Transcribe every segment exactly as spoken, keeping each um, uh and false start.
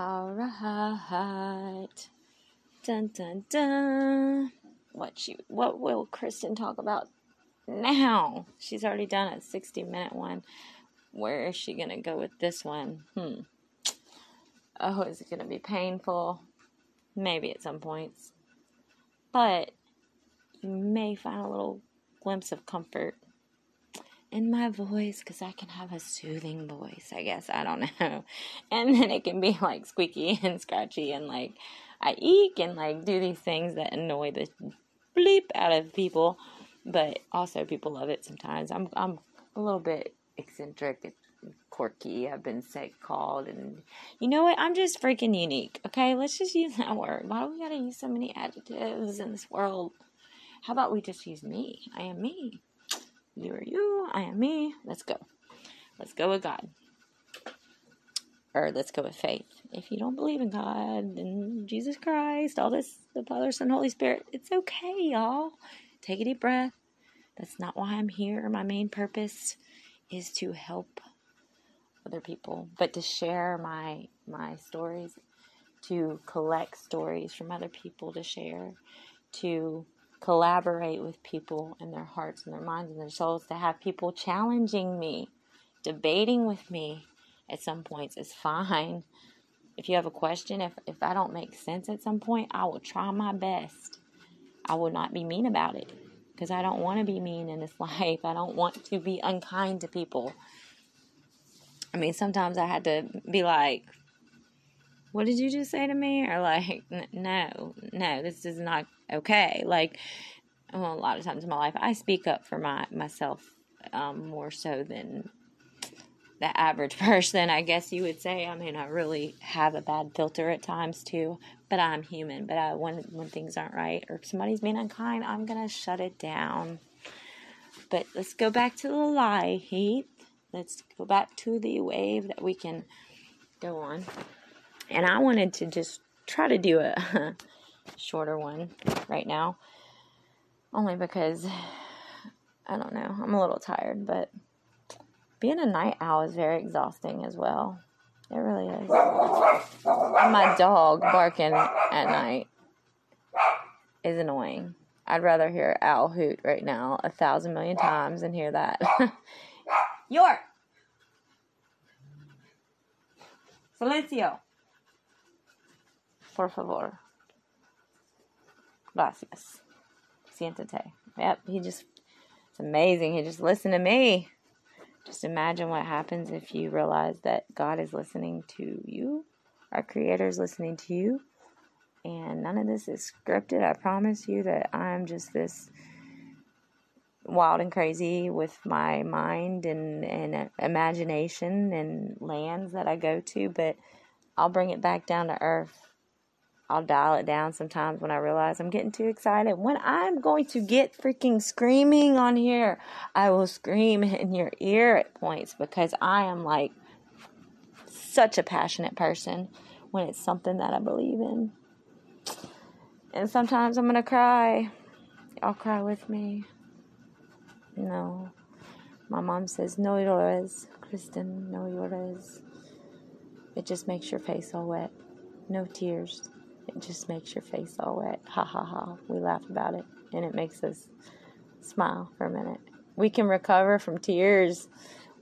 All right. Dun, dun, dun. What, she, what will Kristen talk about now? She's already done a sixty-minute one. Where is she going to go with this one? Hmm. Oh, is it going to be painful? Maybe at some points. But you may find a little glimpse of comfort in my voice, because I can have a soothing voice, I guess. I don't know. And then it can be, like, squeaky and scratchy and, like, I eek and, like, do these things that annoy the bleep out of people. But also people love it sometimes. I'm I'm a little bit eccentric, quirky, I've been sick, called, and you know what? I'm just freaking unique, okay? Let's just use that word. Why do we gotta use so many adjectives in this world? How about we just use me? I am me. You are you. I am me. Let's go. Let's go with God. Or let's go with faith. If you don't believe in God and Jesus Christ, all this, the Father, Son, Holy Spirit, it's okay, y'all. Take a deep breath. That's not why I'm here. My main purpose is to help other people, but to share my my stories, to collect stories from other people to share, to collaborate with people in their hearts and their minds and their souls, to have people challenging me, debating with me at some points is fine. If you have a question, if, if I don't make sense at some point, I will try my best. I will not be mean about it, because I don't want to be mean in this life. I don't want to be unkind to people. I mean, sometimes I had to be like, what did you just say to me? Or like, no, no, this is not okay. Like, well, a lot of times in my life, I speak up for my myself um, more so than the average person, I guess you would say. I mean, I really have a bad filter at times too, but I'm human. But I, when, when things aren't right or somebody's being unkind, I'm going to shut it down. But let's go back to the light. Let's go back to the wave that we can go on. And I wanted to just try to do a shorter one right now. Only because, I don't know, I'm a little tired. But being a night owl is very exhausting as well. It really is. My dog barking at night is annoying. I'd rather hear an owl hoot right now a thousand million times than hear that. York! Silencio! Por favor. Gracias. Siéntate. Yep, he just, it's amazing. He just listened to me. Just imagine what happens if you realize that God is listening to you. Our Creator is listening to you. And none of this is scripted. I promise you that I'm just this wild and crazy with my mind and, and imagination and lands that I go to. But I'll bring it back down to earth. I'll dial it down sometimes when I realize I'm getting too excited. When I'm going to get freaking screaming on here, I will scream in your ear at points because I am like such a passionate person when it's something that I believe in. And sometimes I'm going to cry. Y'all cry with me. No. My mom says, no llores, Kristen, no llores. It just makes your face all wet. No tears. It just makes your face all wet. Ha ha ha. We laughed about it. And it makes us smile for a minute. We can recover from tears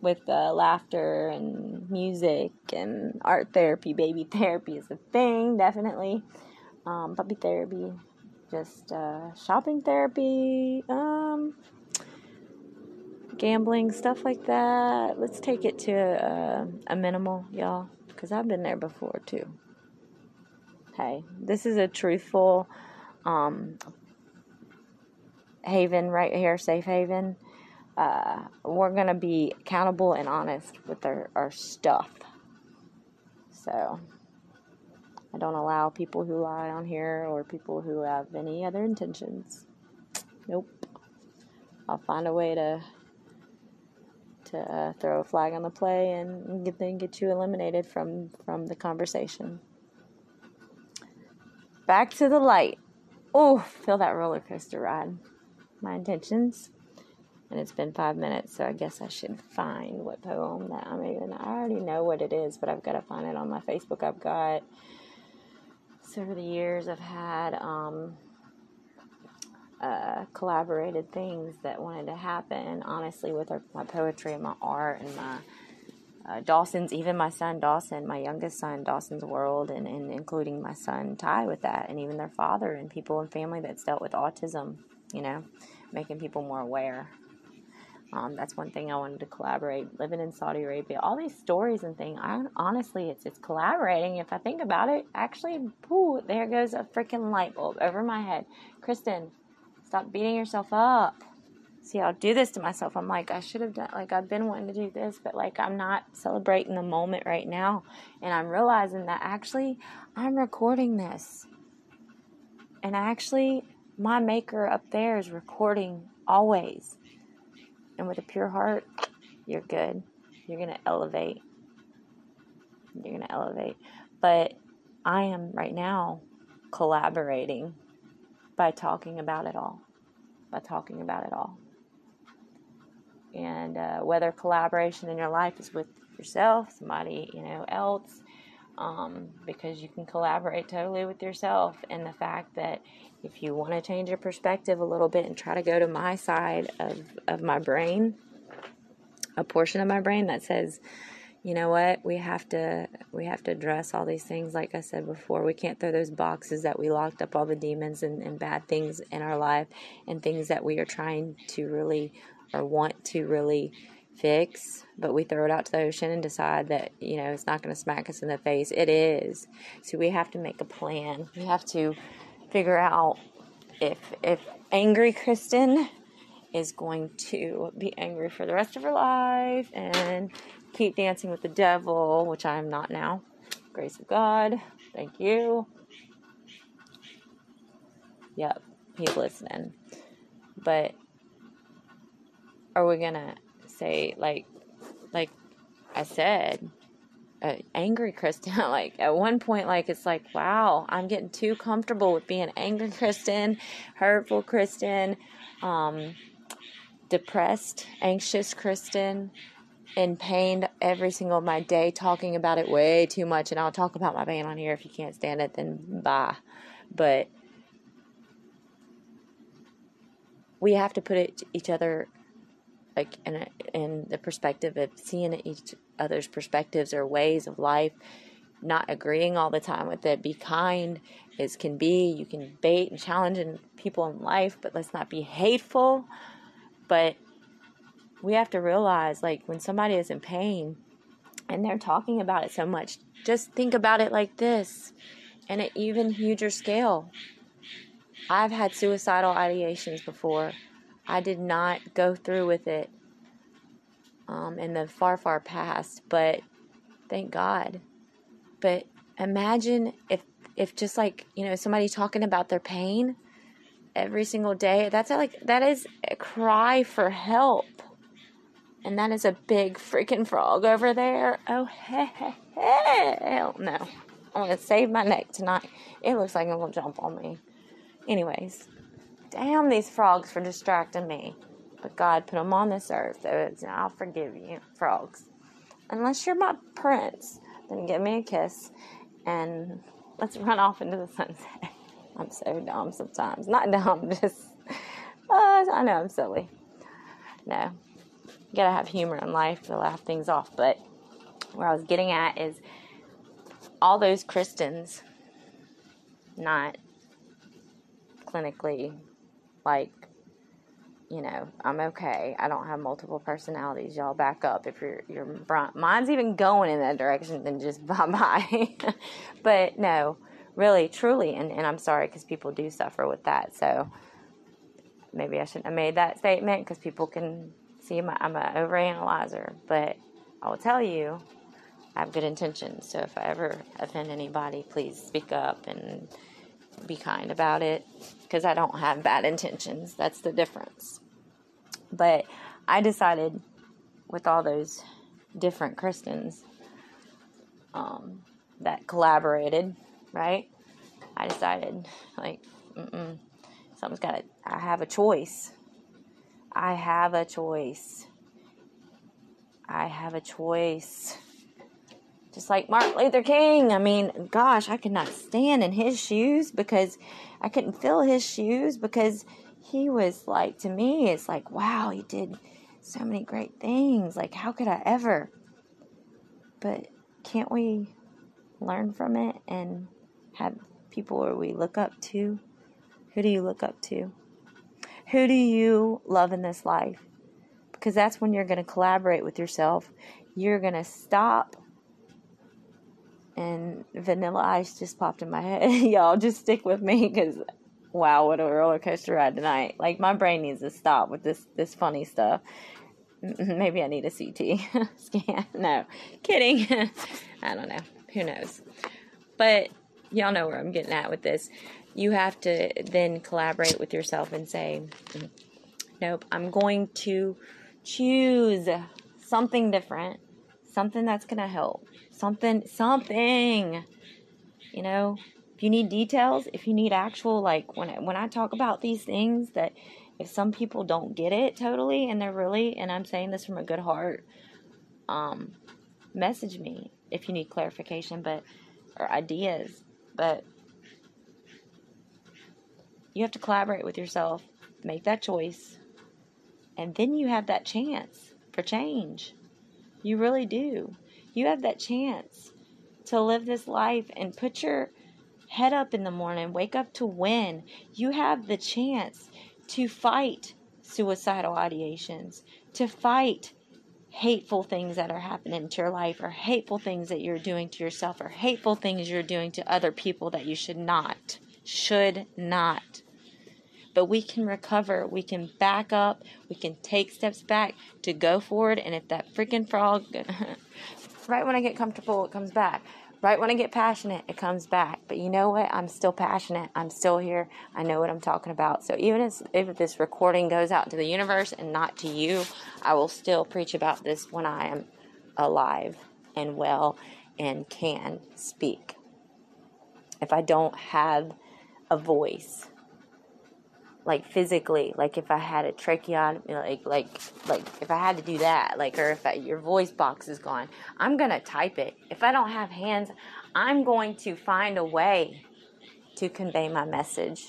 with uh, laughter and music and art therapy. Baby therapy is a thing, definitely. Um, puppy therapy. Just uh, shopping therapy. Um, gambling. Stuff like that. Let's take it to uh, a minimal, y'all. Because I've been there before, too. Hey, this is a truthful um, haven right here, safe haven. Uh, we're going to be accountable and honest with our, our stuff. So, I don't allow people who lie on here or people who have any other intentions. Nope. I'll find a way to to uh, throw a flag on the play and get, then get you eliminated from, from the conversation. Back to the light. Oh, feel that roller coaster ride. My intentions and it's been five minutes, so I guess I should find what poem that I'm even, I already know what it is, but I've got to find it on my Facebook. I've got, so over the years I've had um, uh, collaborated things that wanted to happen, honestly, with our, my poetry and my art and my Uh, Dawson's, even my son Dawson, my youngest son, Dawson's World, and, and including my son Ty with that, and even their father and people and family that's dealt with autism, you know, making people more aware. Um, that's one thing I wanted to collaborate, living in Saudi Arabia, all these stories and things. I, honestly, it's it's collaborating. If I think about it, actually, whew, there goes a freaking light bulb over my head. Kristen, stop beating yourself up. See, I'll do this to myself. I'm like, I should have done, like, I've been wanting to do this, but, like, I'm not celebrating the moment right now. And I'm realizing that, actually, I'm recording this. And actually, my maker up there is recording always. And with a pure heart, you're good. You're going to elevate. You're going to elevate. But I am, right now, collaborating by talking about it all. By talking about it all. And uh, whether collaboration in your life is with yourself, somebody, you know, else, um, because you can collaborate totally with yourself. And the fact that if you want to change your perspective a little bit and try to go to my side of, of my brain, a portion of my brain that says, you know what, we have to we have to address all these things. Like I said before, we can't throw those boxes that we locked up all the demons and, and bad things in our life and things that we are trying to really or want to really fix, but we throw it out to the ocean and decide that, you know, it's not going to smack us in the face. It is. So we have to make a plan. We have to figure out if if angry Kristen is going to be angry for the rest of her life and keep dancing with the devil, which I am not now. Grace of God. Thank you. Yep. He's listening. But are we going to say, like, like I said, uh, angry Kristen, like at one point, like, it's like, wow, I'm getting too comfortable with being angry Kristen, hurtful Kristen, um, depressed, anxious Kristen, in pain every single of my day, talking about it way too much. And I'll talk about my pain on here. If you can't stand it, then bye. But we have to put it, each other, like in a, in the perspective of seeing each other's perspectives or ways of life, not agreeing all the time with it. Be kind as can be. You can debate and challenge in people in life, but let's not be hateful. But we have to realize, like, when somebody is in pain and they're talking about it so much, just think about it like this, in an even huger scale. I've had suicidal ideations before. I did not go through with it um, in the far, far past, but thank God. But imagine if, if just like, you know, somebody talking about their pain every single day, that's like, that is a cry for help. And that is a big freaking frog over there. Oh, hell no. I'm going to save my neck tonight. It looks like it will jump on me. Anyways, damn these frogs for distracting me. But God put them on this earth, so it's, I'll forgive you, frogs. Unless you're my prince, then give me a kiss. And let's run off into the sunset. I'm so dumb sometimes. Not dumb, just, uh, I know I'm silly. No. You gotta have humor in life to laugh things off. But where I was getting at is all those Kristens, not clinically, like, you know, I'm okay. I don't have multiple personalities. Y'all back up if you're, you're mine's even going in that direction, then just bye bye. But no, really, truly, and, and I'm sorry because people do suffer with that. So maybe I shouldn't have made that statement because people can. See, I'm an overanalyzer, but I will tell you, I have good intentions. So if I ever offend anybody, please speak up and be kind about it, because I don't have bad intentions. That's the difference. But I decided with all those different Kristens um, that collaborated, right? I decided, like, mm-mm, something's got to, I have a choice. I have a choice. I have a choice. Just like Martin Luther King. I mean, gosh, I could not stand in his shoes because I couldn't feel his shoes because he was like, to me, it's like, wow, he did so many great things. Like, how could I ever? But can't we learn from it and have people where we look up to? Who do you look up to? Who do you love in this life? Because that's when you're going to collaborate with yourself. You're going to stop. And Vanilla Ice just popped in my head. Y'all, just stick with me because, wow, what a roller coaster ride tonight. Like, my brain needs to stop with this, this funny stuff. Maybe I need a C T scan. No, kidding. I don't know. Who knows? But y'all know where I'm getting at with this. You have to then collaborate with yourself and say, nope, I'm going to choose something different, something that's going to help. Something, something, you know, if you need details, if you need actual, like when I, when I talk about these things that if some people don't get it totally and they're really, and I'm saying this from a good heart, um, message me if you need clarification, but, or ideas, but you have to collaborate with yourself, make that choice, and then you have that chance for change. You really do. You have that chance to live this life and put your head up in the morning, wake up to win. You have the chance to fight suicidal ideations, to fight hateful things that are happening to your life or hateful things that you're doing to yourself or hateful things you're doing to other people that you should not, should not. But we can recover, we can back up, we can take steps back to go forward. And if that freaking frog... Right when I get comfortable, it comes back. Right when I get passionate, it comes back. But you know what? I'm still passionate. I'm still here. I know what I'm talking about. So even if, if this recording goes out to the universe and not to you, I will still preach about this when I am alive and well and can speak. If I don't have a voice, like physically, like if I had a tracheotomy, like, like, like if I had to do that, like, or if I, your voice box is gone, I'm going to type it. If I don't have hands, I'm going to find a way to convey my message,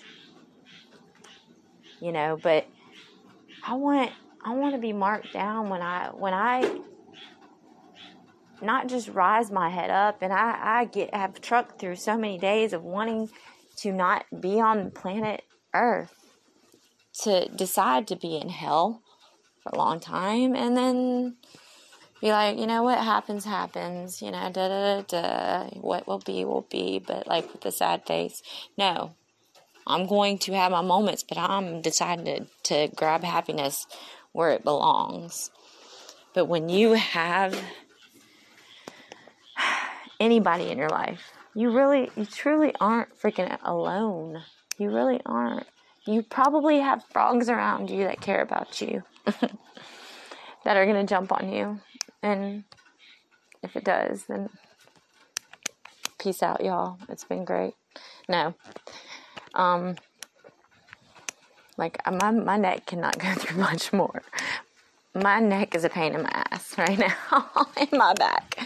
you know, but I want, I want to be marked down when I, when I not just rise my head up and I, I get, have trucked through so many days of wanting to not be on planet Earth. To decide to be in hell for a long time and then be like, you know, what happens, happens, you know, da da da da, what will be, will be, but like with a sad face. No, I'm going to have my moments, but I'm deciding to, to grab happiness where it belongs. But when you have anybody in your life, you really, you truly aren't freaking alone. You really aren't. You probably have frogs around you that care about you, that are going to jump on you. And if it does, then peace out, y'all. It's been great. No. Um, like, my, my neck cannot go through much more. My neck is a pain in my ass right now. In my back.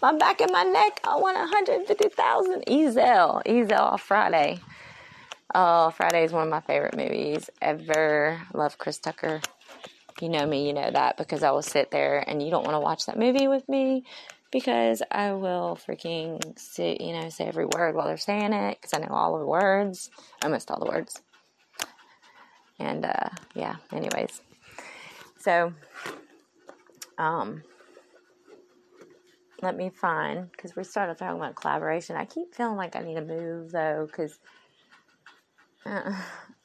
My back and my neck. I want one hundred fifty thousand. Ezel. Ezel on Friday. Oh, Friday is one of my favorite movies ever. Love Chris Tucker. You know me, you know that, because I will sit there and you don't want to watch that movie with me because I will freaking sit, you know, say every word while they're saying it because I know all the words, almost all the words. And, uh, yeah, anyways. So, um, let me find, because we started talking about collaboration. I keep feeling like I need to move, though, because... Uh,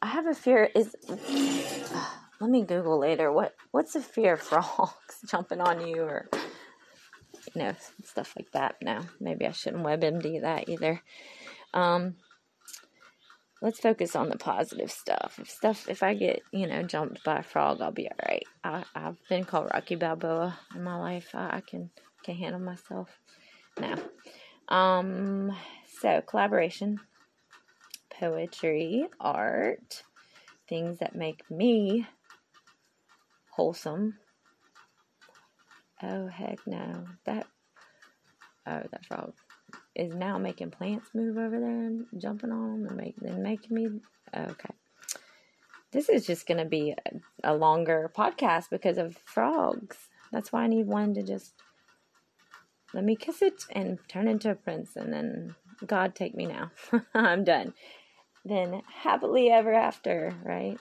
I have a fear is uh, let me Google later what what's a fear of frogs jumping on you or you know stuff like that. No, maybe I shouldn't WebMD that either. Um, let's focus on the positive stuff. If stuff if I get you know jumped by a frog, I'll be all right. I, I've been called Rocky Balboa in my life. I, I can can handle myself now. Um, so collaboration. Poetry, art, things that make me wholesome. Oh, heck no. That, oh, that frog is now making plants move over there and jumping on them and, make, and making me, okay. This is just going to be a, a longer podcast because of frogs. That's why I need one to just let me kiss it and turn into a prince, and then God take me now. I'm done. Then happily ever after, right?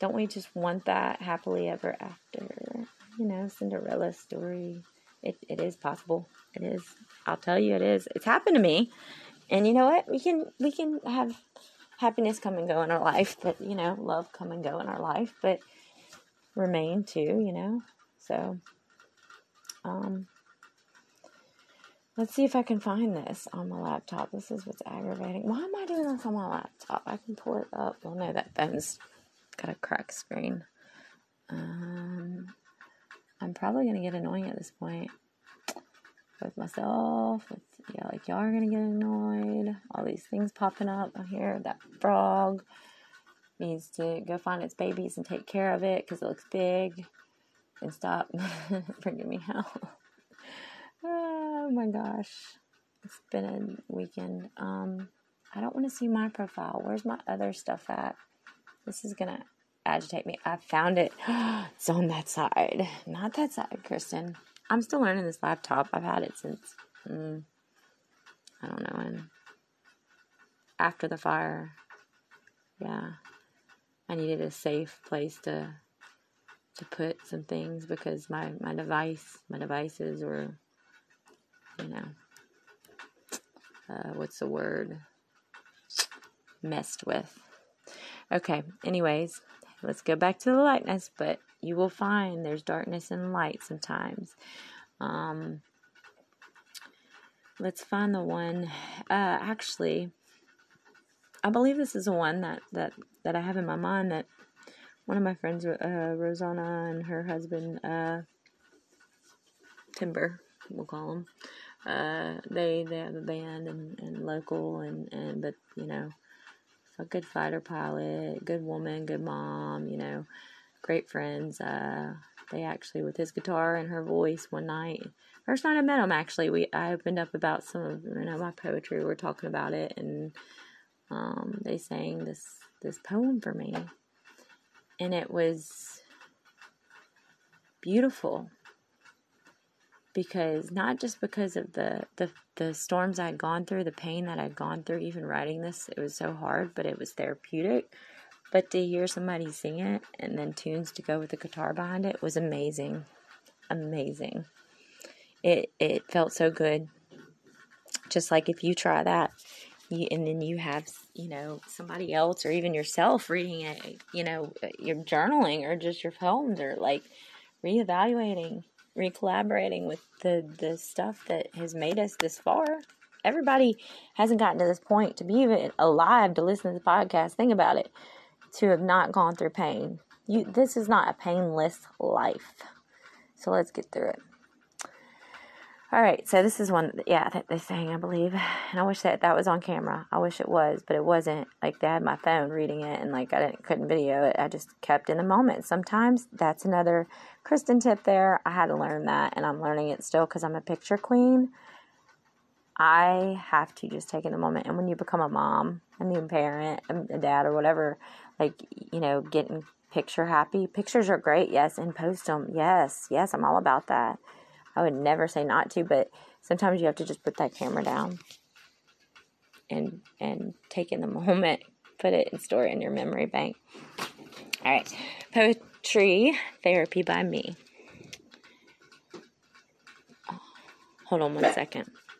Don't we just want that happily ever after? You know, Cinderella story. It it is possible. It is. I'll tell you, it is. It's happened to me. And you know what? We can we can have happiness come and go in our life, but you know, love come and go in our life, but remain too, you know. So, um, let's see if I can find this on my laptop. This is what's aggravating. Why am I doing this on my laptop? I can pull it up. Well, no, that phone's got a cracked screen. Um, I'm probably going to get annoying at this point with myself. With, yeah, like y'all are going to get annoyed. All these things popping up here. That frog needs to go find its babies and take care of it because it looks big. And stop bringing me hell. Oh my gosh, it's been a weekend. Um, I don't want to see my profile. Where's my other stuff at? This is gonna agitate me. I found it. It's on that side, not that side, Kristen. I'm still learning this laptop. I've had it since mm, I don't know when. After the fire, yeah, I needed a safe place to to put some things because my my device, my devices were. You know, uh, what's the word? Messed with. Okay, anyways, let's go back to the lightness, but you will find there's darkness and light sometimes. Um, let's find the one. Uh, actually, I believe this is the one that, that, that I have in my mind that one of my friends, uh, Rosanna and her husband, uh, Timber, we'll call them. Uh, they they have a band and, and local and, and but you know, a good fighter pilot, good woman, good mom. You know, great friends. Uh, they actually with his guitar and her voice one night, first night I met him actually. We I opened up about some of you know my poetry. We were talking about it and um, they sang this this poem for me, and it was beautiful. Because not just because of the, the, the storms I'd gone through, the pain that I'd gone through, even writing this, it was so hard, but it was therapeutic. But to hear somebody sing it and then tunes to go with the guitar behind it was amazing. Amazing. It it felt so good. Just like if you try that you, and then you have, you know, somebody else or even yourself reading it, you know, you're journaling or just your poems or like reevaluating. Recollaborating with the, the stuff that has made us this far. Everybody hasn't gotten to this point to be even alive to listen to the podcast. Think about it. To have not gone through pain. You, this is not a painless life. So let's get through it. Alright, so this is one, yeah, that they sang, I believe. And I wish that that was on camera. I wish it was, but it wasn't. Like, they had my phone reading it, and, like, I didn't couldn't video it. I just kept in the moment. Sometimes that's another Kristen tip there. I had to learn that, and I'm learning it still because I'm a picture queen. I have to just take in the moment. And when you become a mom, a new parent, a dad or whatever, like, you know, getting picture happy. Pictures are great, yes, and post them. Yes, yes, I'm all about that. I would never say not to, but sometimes you have to just put that camera down and and take in the moment, put it and store it in your memory bank. All right, poetry therapy by me. Hold on one second.